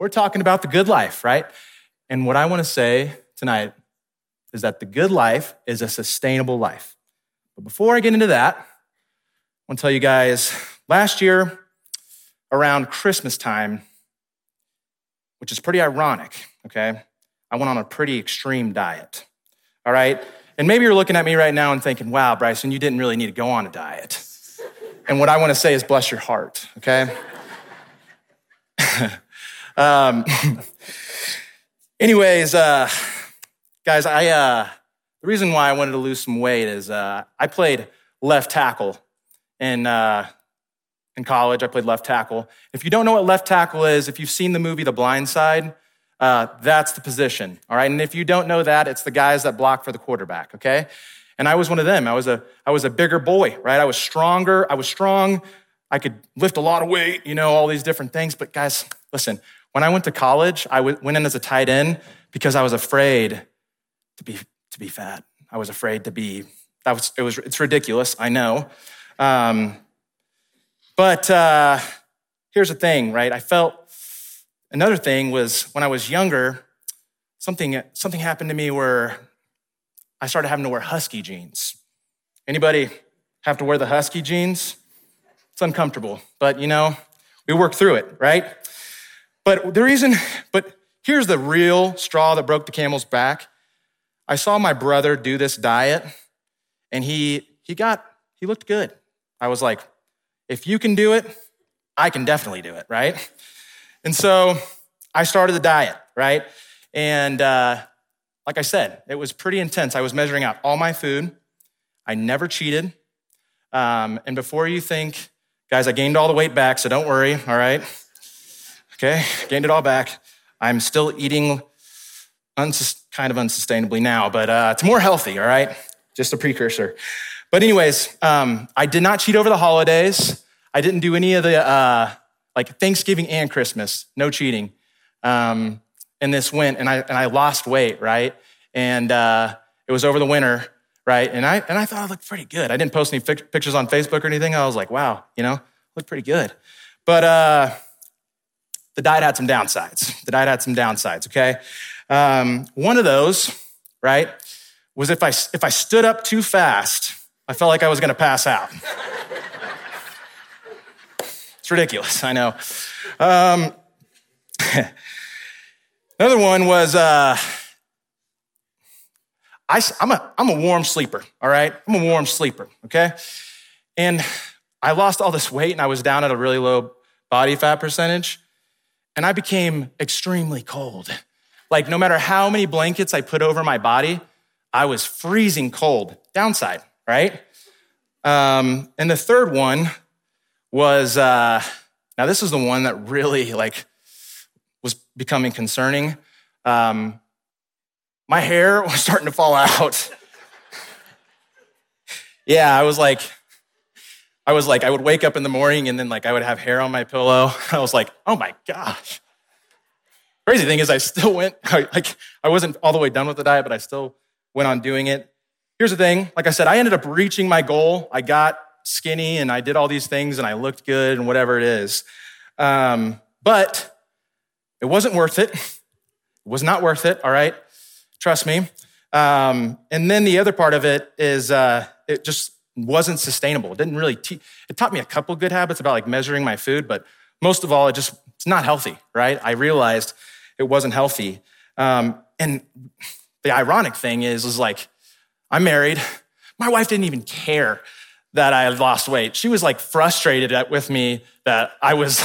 We're talking about the good life, right? And what I want to say tonight is that the good life is a sustainable life. But before I get into that, I want to tell you guys, last year around Christmas time, which is pretty ironic, okay? I went on a pretty extreme diet, all right? And maybe you're looking at me right now and thinking, wow, Bryson, you didn't really need to go on a diet. And what I want to say is bless your heart, okay? Guys, the reason why I wanted to lose some weight is I played left tackle in college. I played left tackle. If you don't know what left tackle is, if you've seen the movie The Blind Side, that's the position, all right? And if you don't know that, it's the guys that block for the quarterback, okay? And I was one of them. I was a bigger boy, right? I was stronger. I was strong. I could lift a lot of weight, you know, all these different things. But guys, listen, when I went to college, I went in as a tight end because I was afraid to be fat. I was afraid to be, it's ridiculous, I know. But here's the thing, right? I felt, another thing was when I was younger, something happened to me where I started having to wear husky jeans. Anybody have to wear the husky jeans? It's uncomfortable, but you know, we work through it, right? But here's the real straw that broke the camel's back. I saw my brother do this diet and he looked good. I was like, if you can do it, I can definitely do it, right? And so I started the diet, right? And like I said, it was pretty intense. I was measuring out all my food. I never cheated. And before you think, guys, I gained all the weight back, so don't worry, all right? Okay, gained it all back. I'm still eating kind of unsustainably now, but it's more healthy, all right? Just a precursor. But anyways, I did not cheat over the holidays. I didn't do any of the... like Thanksgiving and Christmas, no cheating. And this went, and I lost weight, right? And it was over the winter, right? And I thought I looked pretty good. I didn't post any pictures on Facebook or anything. I was like, wow, you know, I look pretty good. But the diet had some downsides. The diet had some downsides, okay? One of those, right, was if I stood up too fast, I felt like I was gonna pass out. Ridiculous, I know. Another one was I'm a warm sleeper, all right? I'm a warm sleeper, okay? And I lost all this weight and I was down at a really low body fat percentage and I became extremely cold. Like no matter how many blankets I put over my body, I was freezing cold, downside, right? And the third one was, now this is the one that really like was becoming concerning. My hair was starting to fall out. Yeah, I would wake up in the morning and then like I would have hair on my pillow. I was like, oh my gosh. Crazy thing is I wasn't all the way done with the diet, but I still went on doing it. Here's the thing. Like I said, I ended up reaching my goal. I got skinny and I did all these things and I looked good and whatever it is. But it wasn't worth it. It was not worth it, all right? Trust me. And then the other part of it is it just wasn't sustainable. It didn't really it taught me a couple good habits about like measuring my food, but most of all, it's not healthy, right? I realized it wasn't healthy. And the ironic thing is like, I'm married. My wife didn't even care that I had lost weight. She was like frustrated with me that I was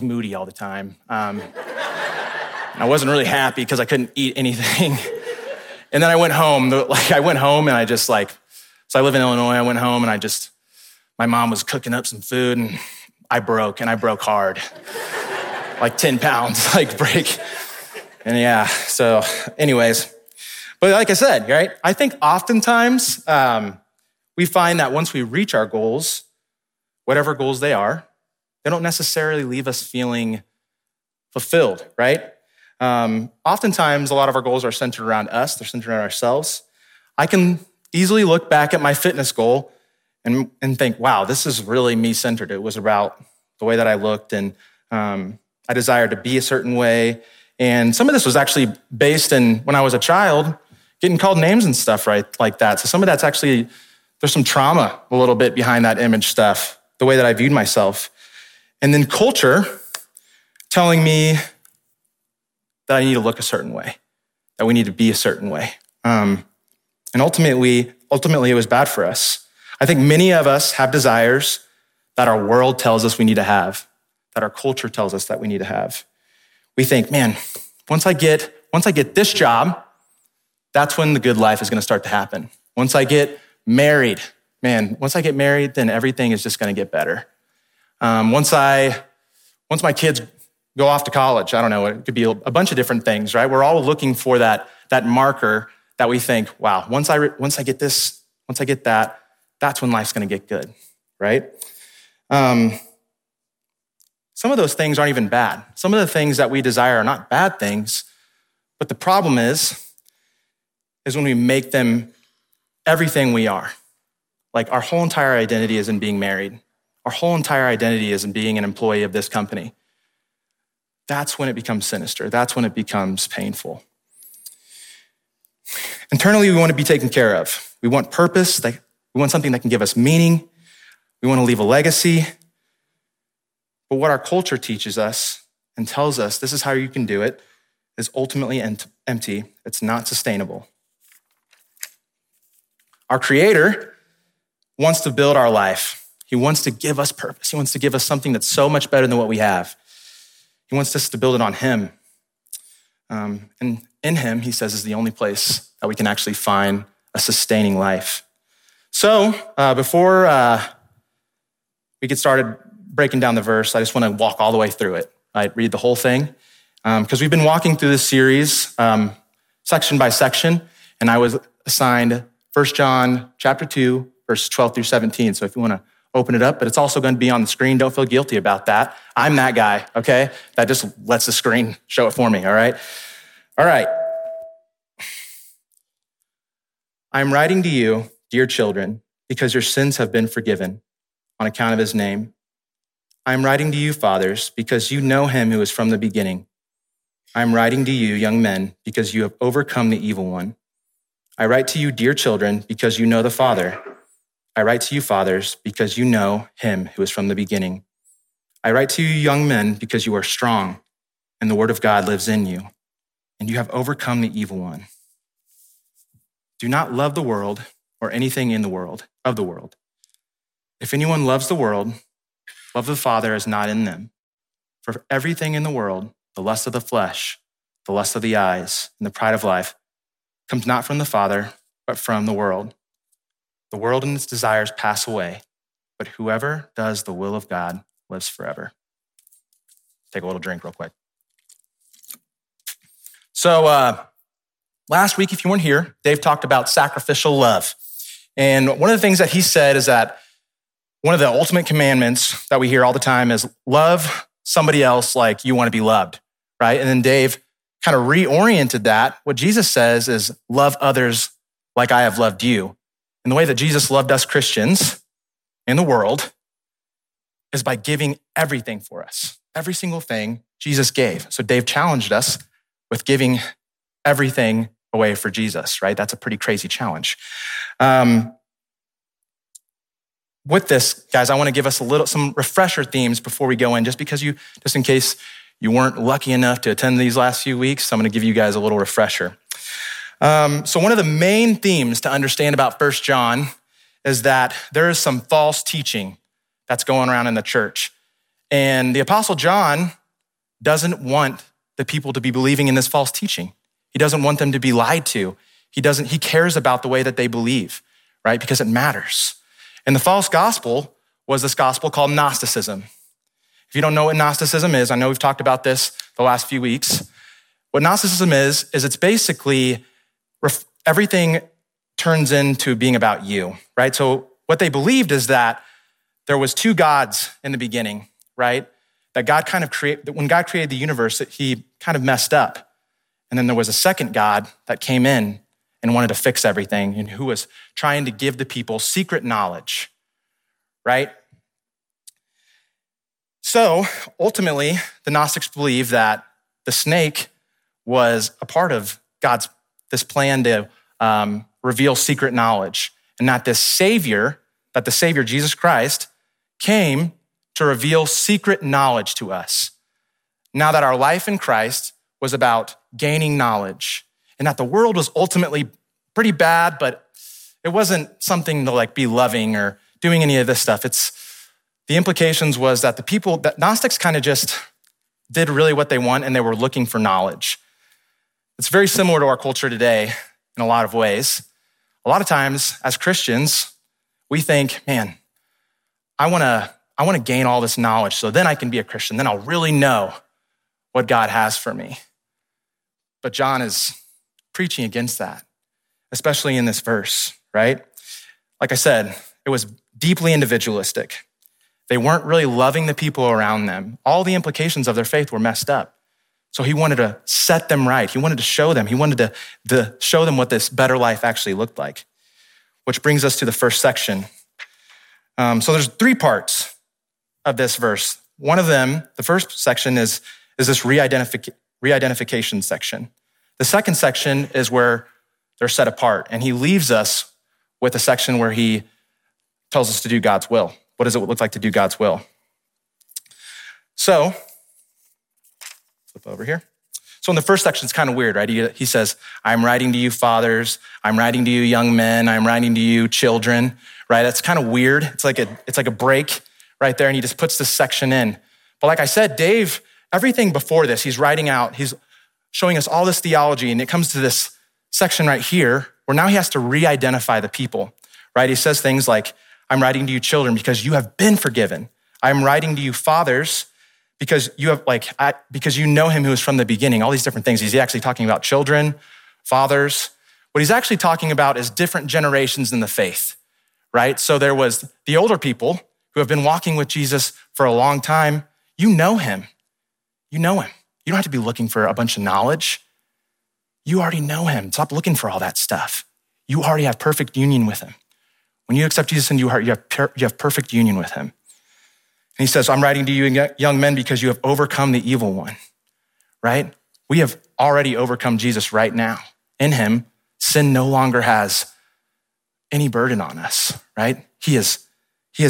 moody all the time. I wasn't really happy because I couldn't eat anything. And then I went home. So I live in Illinois. I went home and my mom was cooking up some food and I broke hard. 10 pounds, break. And yeah, so anyways. But like I said, right? I think oftentimes, we find that once we reach our goals, whatever goals they are, they don't necessarily leave us feeling fulfilled, right? Oftentimes, a lot of our goals are centered around us. They're centered around ourselves. I can easily look back at my fitness goal and think, wow, this is really me-centered. It was about the way that I looked and I desire to be a certain way. And some of this was actually based in when I was a child, getting called names and stuff, right, like that. So some of that's actually, there's some trauma a little bit behind that image stuff, the way that I viewed myself. And then culture telling me that I need to look a certain way, that we need to be a certain way. And ultimately, it was bad for us. I think many of us have desires that our world tells us we need to have, that our culture tells us that we need to have. We think, man, once I get this job, that's when the good life is going to start to happen. Once I get married, then everything is just going to get better. Once my kids go off to college, I don't know, it could be a bunch of different things, right? We're all looking for that marker that we think, wow, once I get that, that's when life's going to get good, right? Some of those things aren't even bad. Some of the things that we desire are not bad things, but the problem is when we make them everything we are. Like our whole entire identity is in being married. Our whole entire identity is in being an employee of this company. That's when it becomes sinister. That's when it becomes painful. Internally, we want to be taken care of. We want purpose. We want something that can give us meaning. We want to leave a legacy. But what our culture teaches us and tells us this is how you can do it is ultimately empty. It's not sustainable. Our Creator wants to build our life. He wants to give us purpose. He wants to give us something that's so much better than what we have. He wants us to build it on Him. And in Him, He says, is the only place that we can actually find a sustaining life. So before we get started breaking down the verse, I just want to walk all the way through it. Right? Read the whole thing. Because we've been walking through this series section by section, and I was assigned 1 John chapter 2, verses 12 through 17. So if you want to open it up, but it's also going to be on the screen. Don't feel guilty about that. I'm that guy, okay? That just lets the screen show it for me, all right? All right. I'm writing to you, dear children, because your sins have been forgiven on account of His name. I'm writing to you, fathers, because you know Him who is from the beginning. I'm writing to you, young men, because you have overcome the evil one. I write to you, dear children, because you know the Father. I write to you, fathers, because you know Him who is from the beginning. I write to you, young men, because you are strong, and the word of God lives in you, and you have overcome the evil one. Do not love the world or anything in the world, of the world. If anyone loves the world, love of the Father is not in them. For everything in the world, the lust of the flesh, the lust of the eyes, and the pride of life, comes not from the Father, but from the world. The world and its desires pass away, but whoever does the will of God lives forever. Take a little drink real quick. So last week, if you weren't here, Dave talked about sacrificial love. And one of the things that he said is that one of the ultimate commandments that we hear all the time is love somebody else like you want to be loved, right? And then Dave kind of reoriented that. What Jesus says is love others like I have loved you. And the way that Jesus loved us Christians in the world is by giving everything for us. Every single thing Jesus gave. So Dave challenged us with giving everything away for Jesus, right? That's a pretty crazy challenge. With this, guys, I want to give us some refresher themes before we go in, just in case you weren't lucky enough to attend these last few weeks, so I'm going to give you guys a little refresher. So one of the main themes to understand about 1 John is that there is some false teaching that's going around in the church. And the Apostle John doesn't want the people to be believing in this false teaching. He doesn't want them to be lied to. He cares about the way that they believe, right? Because it matters. And the false gospel was this gospel called Gnosticism. If you don't know what Gnosticism is, I know we've talked about this the last few weeks. What Gnosticism is it's basically everything turns into being about you, right? So what they believed is that there was two gods in the beginning, right? When God created the universe, He kind of messed up. And then there was a second God that came in and wanted to fix everything, and who was trying to give the people secret knowledge, right? So ultimately, the Gnostics believe that the snake was a part of God's this plan to reveal secret knowledge, and that this Savior, Jesus Christ, came to reveal secret knowledge to us. Now that our life in Christ was about gaining knowledge, and that the world was ultimately pretty bad, but it wasn't something to like be loving or doing any of this stuff. The implications was that that Gnostics kind of just did really what they want, and they were looking for knowledge. It's very similar to our culture today in a lot of ways. A lot of times as Christians, we think, man, I want to gain all this knowledge so then I can be a Christian. Then I'll really know what God has for me. But John is preaching against that, especially in this verse, right? Like I said, it was deeply individualistic. They weren't really loving the people around them. All the implications of their faith were messed up. So he wanted to set them right. He wanted to show them. He wanted to show them what this better life actually looked like, which brings us to the first section. So there's three parts of this verse. One of them, the first section is this re-identification section. The second section is where they're set apart. And he leaves us with a section where he tells us to do God's will. What does it look like to do God's will? So, flip over here. So in the first section, it's kind of weird, right? He says, I'm writing to you fathers, I'm writing to you young men, I'm writing to you children, right? That's kind of weird. It's like a break right there, and he just puts this section in. But like I said, Dave, everything before this, he's writing out, he's showing us all this theology, and it comes to this section right here where now he has to re-identify the people, right? He says things like, I'm writing to you children because you have been forgiven. I'm writing to you fathers because you have because you know him who is from the beginning, all these different things. He's actually talking about children, fathers. What he's actually talking about is different generations in the faith, right? So there was the older people who have been walking with Jesus for a long time. You know him. You know him. You don't have to be looking for a bunch of knowledge. You already know him. Stop looking for all that stuff. You already have perfect union with him. When you accept Jesus into your heart, you have perfect union with him. And he says, I'm writing to you, young men, because you have overcome the evil one, right? We have already overcome Jesus right now. In him, sin no longer has any burden on us, right? He has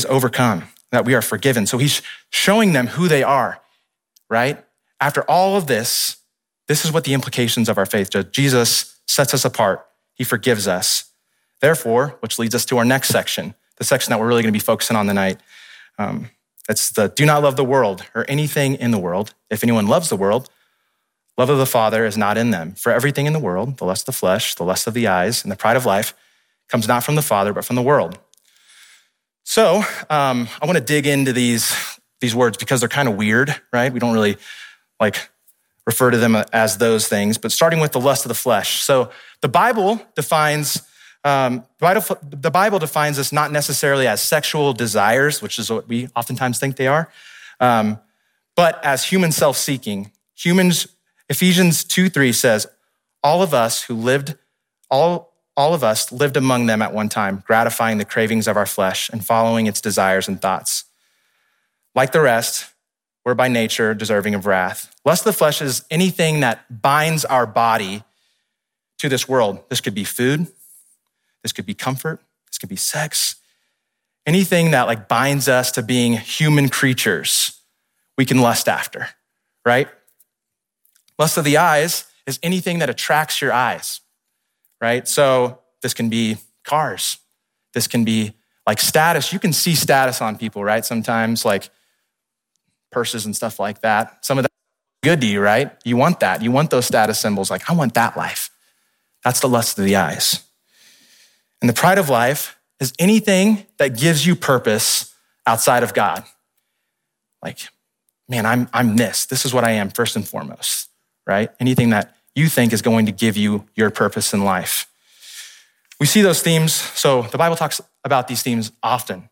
overcome, that we are forgiven. So he's showing them who they are, right? After all of this, this is what the implications of our faith are. Jesus sets us apart. He forgives us. Therefore, which leads us to our next section, the section that we're really going to be focusing on tonight. It's the do not love the world or anything in the world. If anyone loves the world, love of the Father is not in them. For everything in the world, the lust of the flesh, the lust of the eyes, and the pride of life comes not from the Father, but from the world. So I want to dig into these words because they're kind of weird, right? We don't really refer to them as those things, but starting with the lust of the flesh. So the Bible defines this not necessarily as sexual desires, which is what we oftentimes think they are, but as human self-seeking. Ephesians 2:3 says, all of us lived among them at one time, gratifying the cravings of our flesh and following its desires and thoughts. Like the rest, we're by nature deserving of wrath. Lust of the flesh is anything that binds our body to this world. This could be food. This could be comfort. This could be sex. Anything that binds us to being human creatures, we can lust after, right? Lust of the eyes is anything that attracts your eyes, right? So this can be cars. This can be status. You can see status on people, right? Sometimes purses and stuff like that. Some of that's good to you, right? You want that. You want those status symbols. I want that life. That's the lust of the eyes. And the pride of life is anything that gives you purpose outside of God. I'm this. This is what I am first and foremost, right? Anything that you think is going to give you your purpose in life. We see those themes. So the Bible talks about these themes often,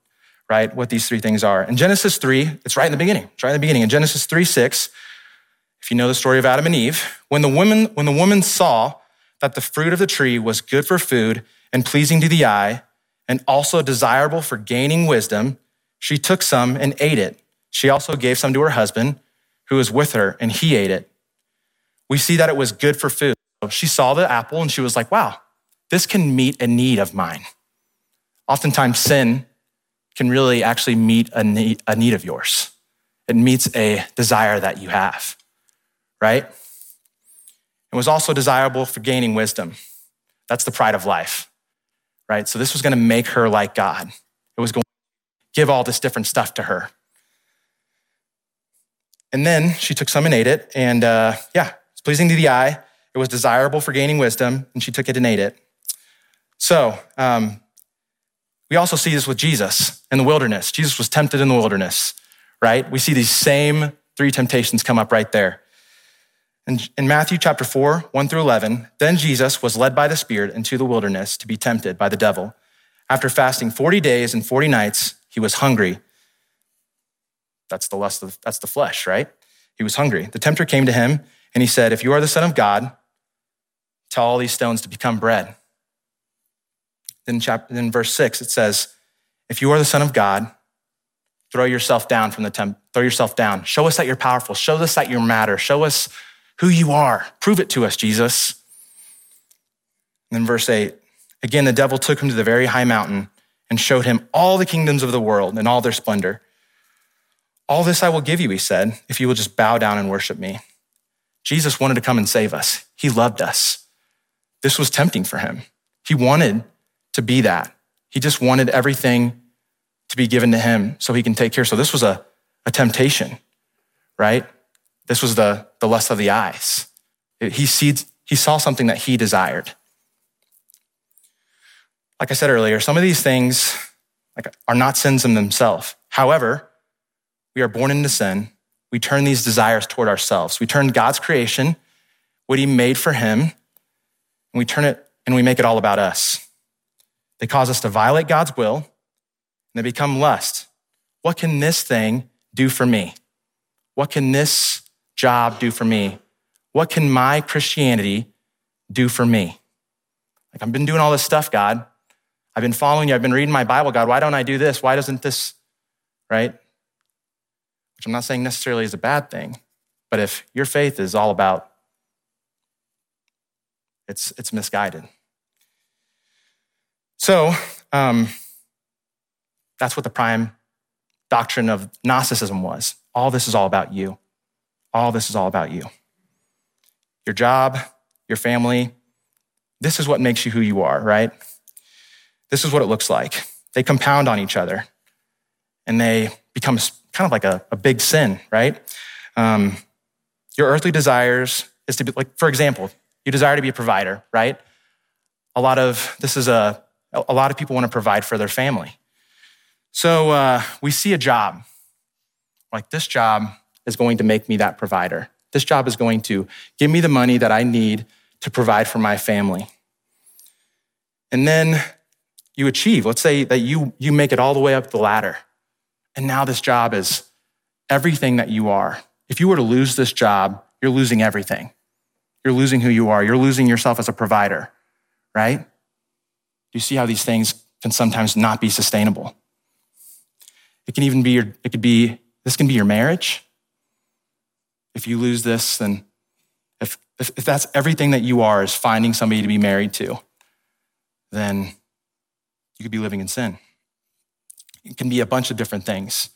right? What these three things are. In Genesis 3, it's right in the beginning. It's right in the beginning. In Genesis 3:6, if you know the story of Adam and Eve, when the woman saw that the fruit of the tree was good for food and pleasing to the eye, and also desirable for gaining wisdom, she took some and ate it. She also gave some to her husband who was with her, and he ate it. We see that it was good for food. She saw the apple and she was like, wow, this can meet a need of mine. Oftentimes sin can really actually meet a need of yours. It meets a desire that you have, right? It was also desirable for gaining wisdom. That's the pride of life, right? So this was gonna make her like God. It was going to give all this different stuff to her. And then she took some and ate it. And it's pleasing to the eye. It was desirable for gaining wisdom, and she took it and ate it. So we also see this with Jesus in the wilderness. Jesus was tempted in the wilderness, right? We see these same three temptations come up right there. In Matthew chapter 4:1-11, then Jesus was led by the Spirit into the wilderness to be tempted by the devil. After fasting 40 days and 40 nights, he was hungry. That's the lust of, that's the flesh, right? He was hungry. The tempter came to him and he said, if you are the Son of God, tell all these stones to become bread. Then verse 6, it says, if you are the Son of God, throw yourself down. Show us that you're powerful. Show us that you matter. Show us who you are. Prove it to us, Jesus. And then verse 8, again, the devil took him to the very high mountain and showed him all the kingdoms of the world and all their splendor. All this I will give you, he said, if you will just bow down and worship me. Jesus wanted to come and save us. He loved us. This was tempting for him. He wanted to be that. He just wanted everything to be given to him so he can take care. So this was a temptation, right? This was the lust of the eyes. He saw something that he desired. Like I said earlier, some of these things are not sins in themselves. However, we are born into sin. We turn these desires toward ourselves. We turn God's creation, what he made for him, and we make it all about us. They cause us to violate God's will, and they become lust. What can this thing do for me? What can this job do for me? What can my Christianity do for me? I've been doing all this stuff, God. I've been following you. I've been reading my Bible, God. Why don't I do this? Why doesn't this, right? Which I'm not saying necessarily is a bad thing, but if your faith is all about, it's misguided. So that's what the prime doctrine of Gnosticism was. All this is all about you. All this is all about you. Your job, your family, this is what makes you who you are, right? This is what it looks like. They compound on each other and they become kind of like a big sin, right? Your earthly desires is to be, like, for example, you desire to be a provider, right? A lot of people want to provide for their family. So we see a job, like this job is going to make me that provider. This job is going to give me the money that I need to provide for my family. And then you achieve, let's say that you make it all the way up the ladder. And now this job is everything that you are. If you were to lose this job, you're losing everything. You're losing who you are. You're losing yourself as a provider, right? You see how these things can sometimes not be sustainable. It can even be this can be your marriage. If you lose this, then if that's everything that you are is finding somebody to be married to, then you could be living in sin. It can be a bunch of different things.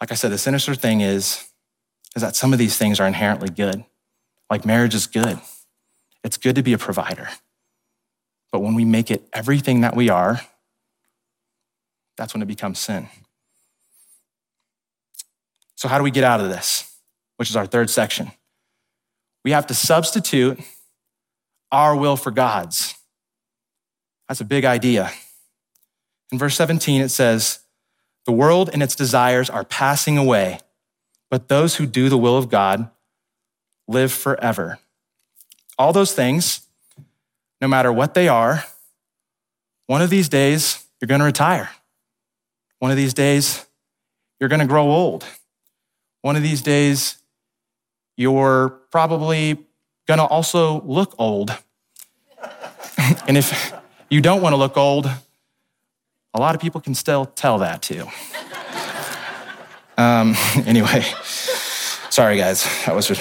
Like I said, the sinister thing is that some of these things are inherently good. Like marriage is good. It's good to be a provider. But when we make it everything that we are, that's when it becomes sin. So how do we get out of this? Which is our third section. We have to substitute our will for God's. That's a big idea. In verse 17, it says, the world and its desires are passing away, but those who do the will of God live forever. All those things, no matter what they are, one of these days, you're gonna retire. One of these days, you're gonna grow old. One of these days, you're probably gonna also look old. And if you don't wanna look old, a lot of people can still tell that too. Anyway, sorry guys, that was just...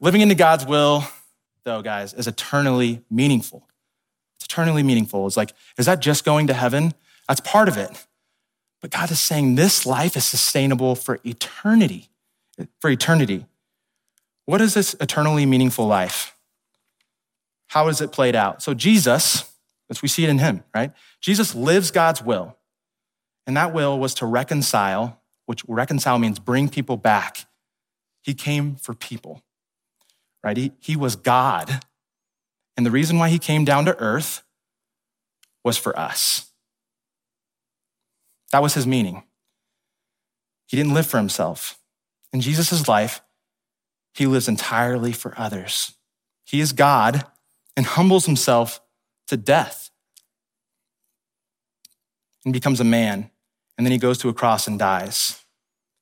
living into God's will, though, guys, is eternally meaningful. It's eternally meaningful. It's like, is that just going to heaven? That's part of it. But God is saying this life is sustainable for eternity, for eternity. What is this eternally meaningful life? How is it played out? So Jesus, as we see it in him, right? Jesus lives God's will. And that will was to reconcile, which reconcile means bring people back. He came for people, right? He was God. And the reason why he came down to earth was for us. That was his meaning. He didn't live for himself. In Jesus' life, he lives entirely for others. He is God and humbles himself to death and becomes a man. And then he goes to a cross and dies.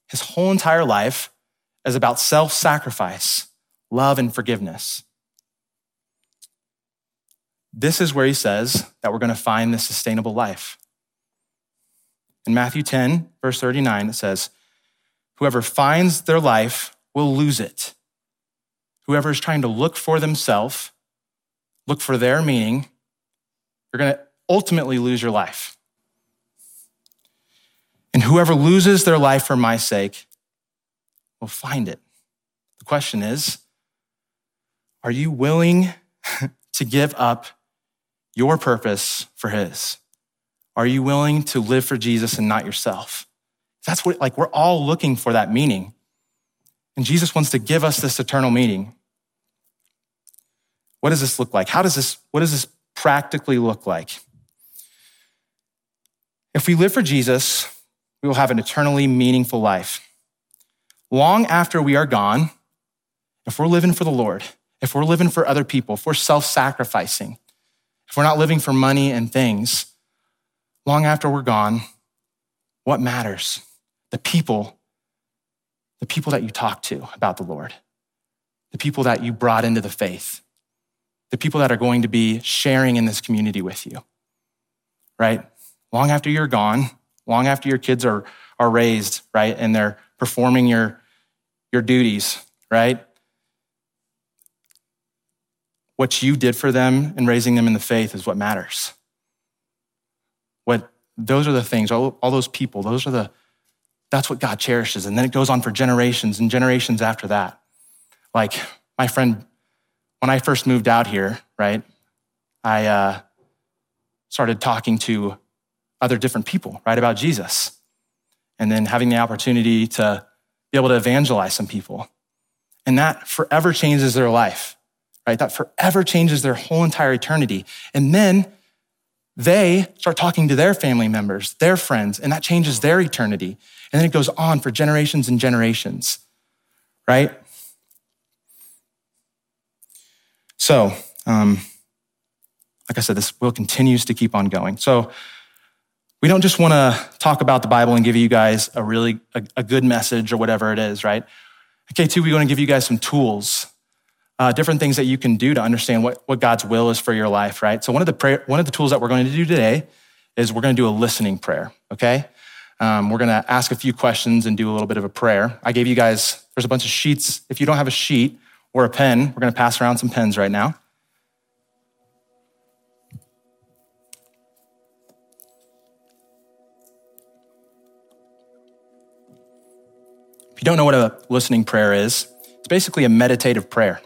His whole entire life is about self-sacrifice, love, and forgiveness. This is where he says that we're going to find this sustainable life. In Matthew 10, verse 39, it says, whoever finds their life will lose it. Whoever is trying to look for themselves, look for their meaning, you're going to ultimately lose your life. And whoever loses their life for my sake will find it. The question is, are you willing to give up your purpose for his? Are you willing to live for Jesus and not yourself? That's what, like, we're all looking for that meaning. And Jesus wants to give us this eternal meaning. What does this look like? What does this practically look like? If we live for Jesus, we will have an eternally meaningful life. Long after we are gone, if we're living for the Lord, if we're living for other people, if we're self-sacrificing, if we're not living for money and things, long after we're gone, what matters? The people that you talk to about the Lord, the people that you brought into the faith, the people that are going to be sharing in this community with you, right? Long after you're gone, long after your kids are raised, right? And they're performing your duties, right? What you did for them and raising them in the faith is what matters. Those are the things, all those people, that's what God cherishes. And then it goes on for generations and generations after that. Like my friend, when I first moved out here, right, I started talking to other different people, right, about Jesus. And then having the opportunity to be able to evangelize some people. And that forever changes their life, right? That forever changes their whole entire eternity. And then they start talking to their family members, their friends, and that changes their eternity. And then it goes on for generations and generations, right? So, like I said, this will continues to keep on going. So we don't just want to talk about the Bible and give you guys a good message or whatever it is, right? Okay, too, we want to give you guys some tools, different things that you can do to understand what God's will is for your life, right? So one of the tools that we're going to do today is we're going to do a listening prayer, okay? We're going to ask a few questions and do a little bit of a prayer. I gave you guys, there's a bunch of sheets. If you don't have a sheet or a pen, we're going to pass around some pens right now. If you don't know what a listening prayer is, it's basically a meditative prayer.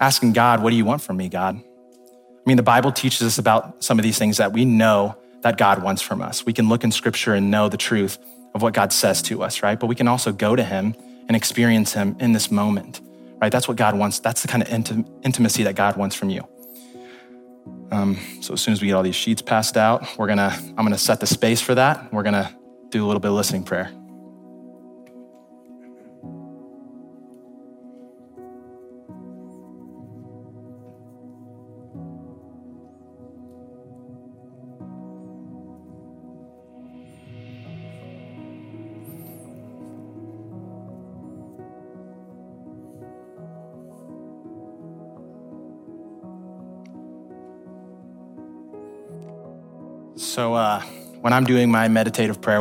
Asking God, what do you want from me, God? I mean, the Bible teaches us about some of these things that we know that God wants from us. We can look in scripture and know the truth of what God says to us, right? But we can also go to him and experience him in this moment, right? That's what God wants. That's the kind of intimacy that God wants from you. So as soon as we get all these sheets passed out, I'm gonna set the space for that. We're gonna do a little bit of listening prayer. So when I'm doing my meditative prayer,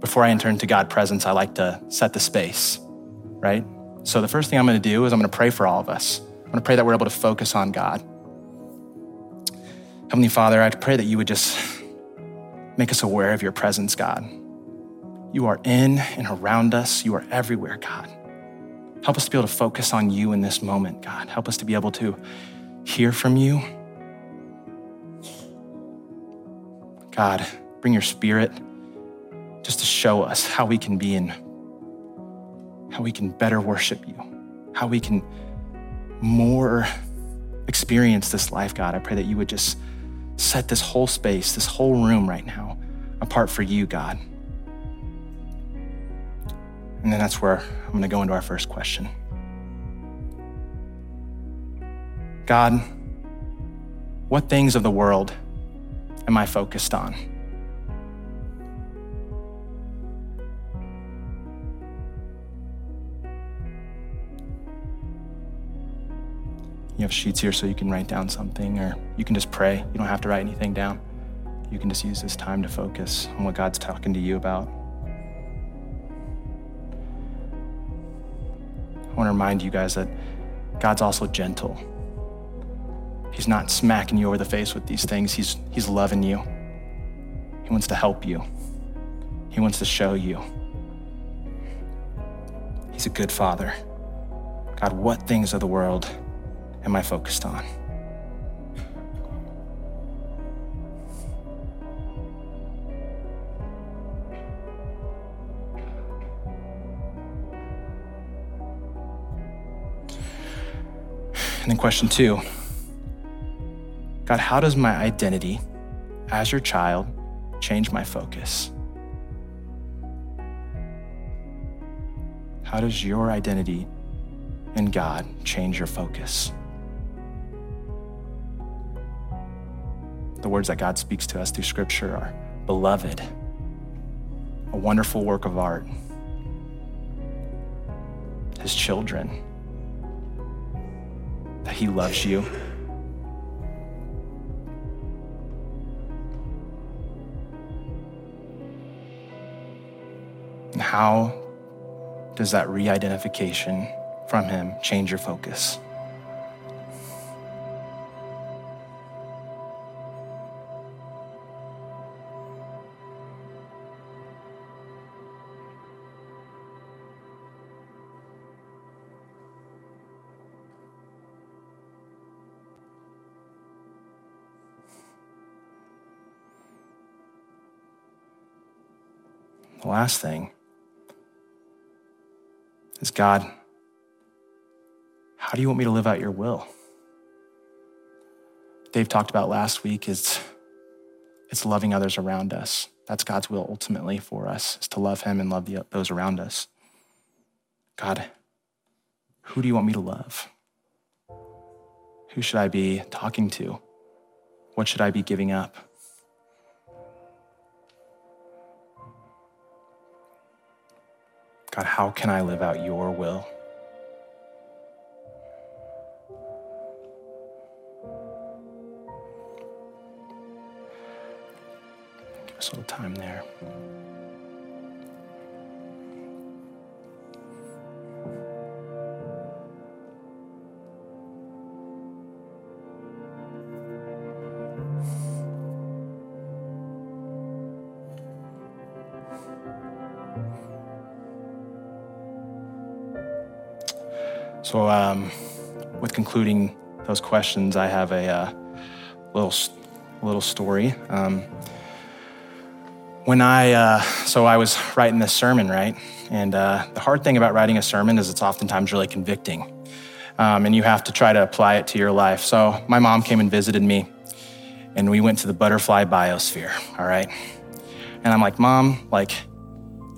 before I enter into God's presence, I like to set the space, right? So the first thing I'm gonna do is I'm gonna pray for all of us. I'm gonna pray that we're able to focus on God. Heavenly Father, I pray that you would just make us aware of your presence, God. You are in and around us. You are everywhere, God. Help us to be able to focus on you in this moment, God. Help us to be able to hear from you. God, bring your spirit just to show us how we can better worship you, how we can more experience this life, God. I pray that you would just set this whole space, this whole room right now apart for you, God. And then that's where I'm gonna go into our first question. God, what things of the world am I focused on? You have sheets here so you can write down something, or you can just pray. You don't have to write anything down. You can just use this time to focus on what God's talking to you about. I want to remind you guys that God's also gentle. He's not smacking you over the face with these things. He's loving you. He wants to help you. He wants to show you. He's a good father. God, what things of the world am I focused on? And then question 2, God, how does my identity as your child change my focus? How does your identity in God change your focus? The words that God speaks to us through scripture are beloved, a wonderful work of art, his children, that he loves you. And how does that re-identification from him change your focus? The last thing is, God, how do you want me to live out your will? Dave talked about last week, it's loving others around us. That's God's will ultimately for us, is to love him and love those around us. God, who do you want me to love? Who should I be talking to? What should I be giving up? God, how can I live out your will? Give us a little time there. So with concluding those questions, I have a little story. I was writing this sermon, right? And the hard thing about writing a sermon is it's oftentimes really convicting. And you have to try to apply it to your life. So my mom came and visited me, and we went to the butterfly biosphere, all right? And I'm like, Mom,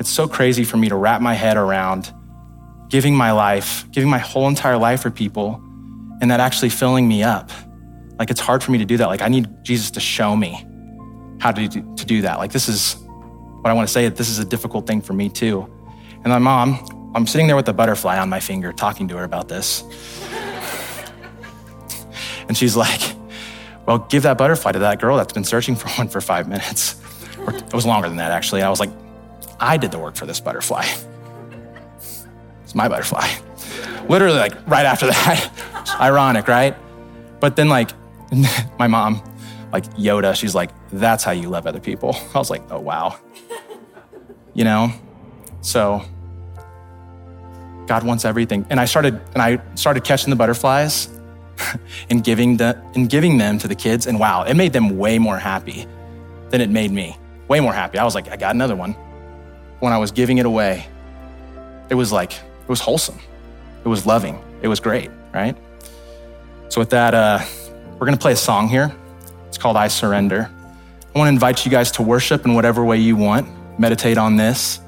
it's so crazy for me to wrap my head around giving my whole entire life for people, and that actually filling me up. It's hard for me to do that. I need Jesus to show me how to do that. This is what I want to say, that this is a difficult thing for me too. And my mom, I'm sitting there with a butterfly on my finger talking to her about this. And she's like, well, give that butterfly to that girl that's been searching for one for 5 minutes. Or it was longer than that, actually. And I was like, I did the work for this butterfly. It's my butterfly. Literally, like, right after that. It's ironic, right? But then, like, my mom, like Yoda, she's like, that's how you love other people. I was like, oh, wow. You know? So God wants everything. And I started catching the butterflies and giving them to the kids. And wow, it made them way more happy than it made me. Way more happy. I was like, I got another one. When I was giving it away, it was wholesome. It was loving. It was great, right? So with that, we're going to play a song here. It's called I Surrender. I want to invite you guys to worship in whatever way you want. Meditate on this.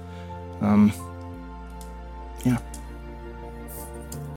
Yeah.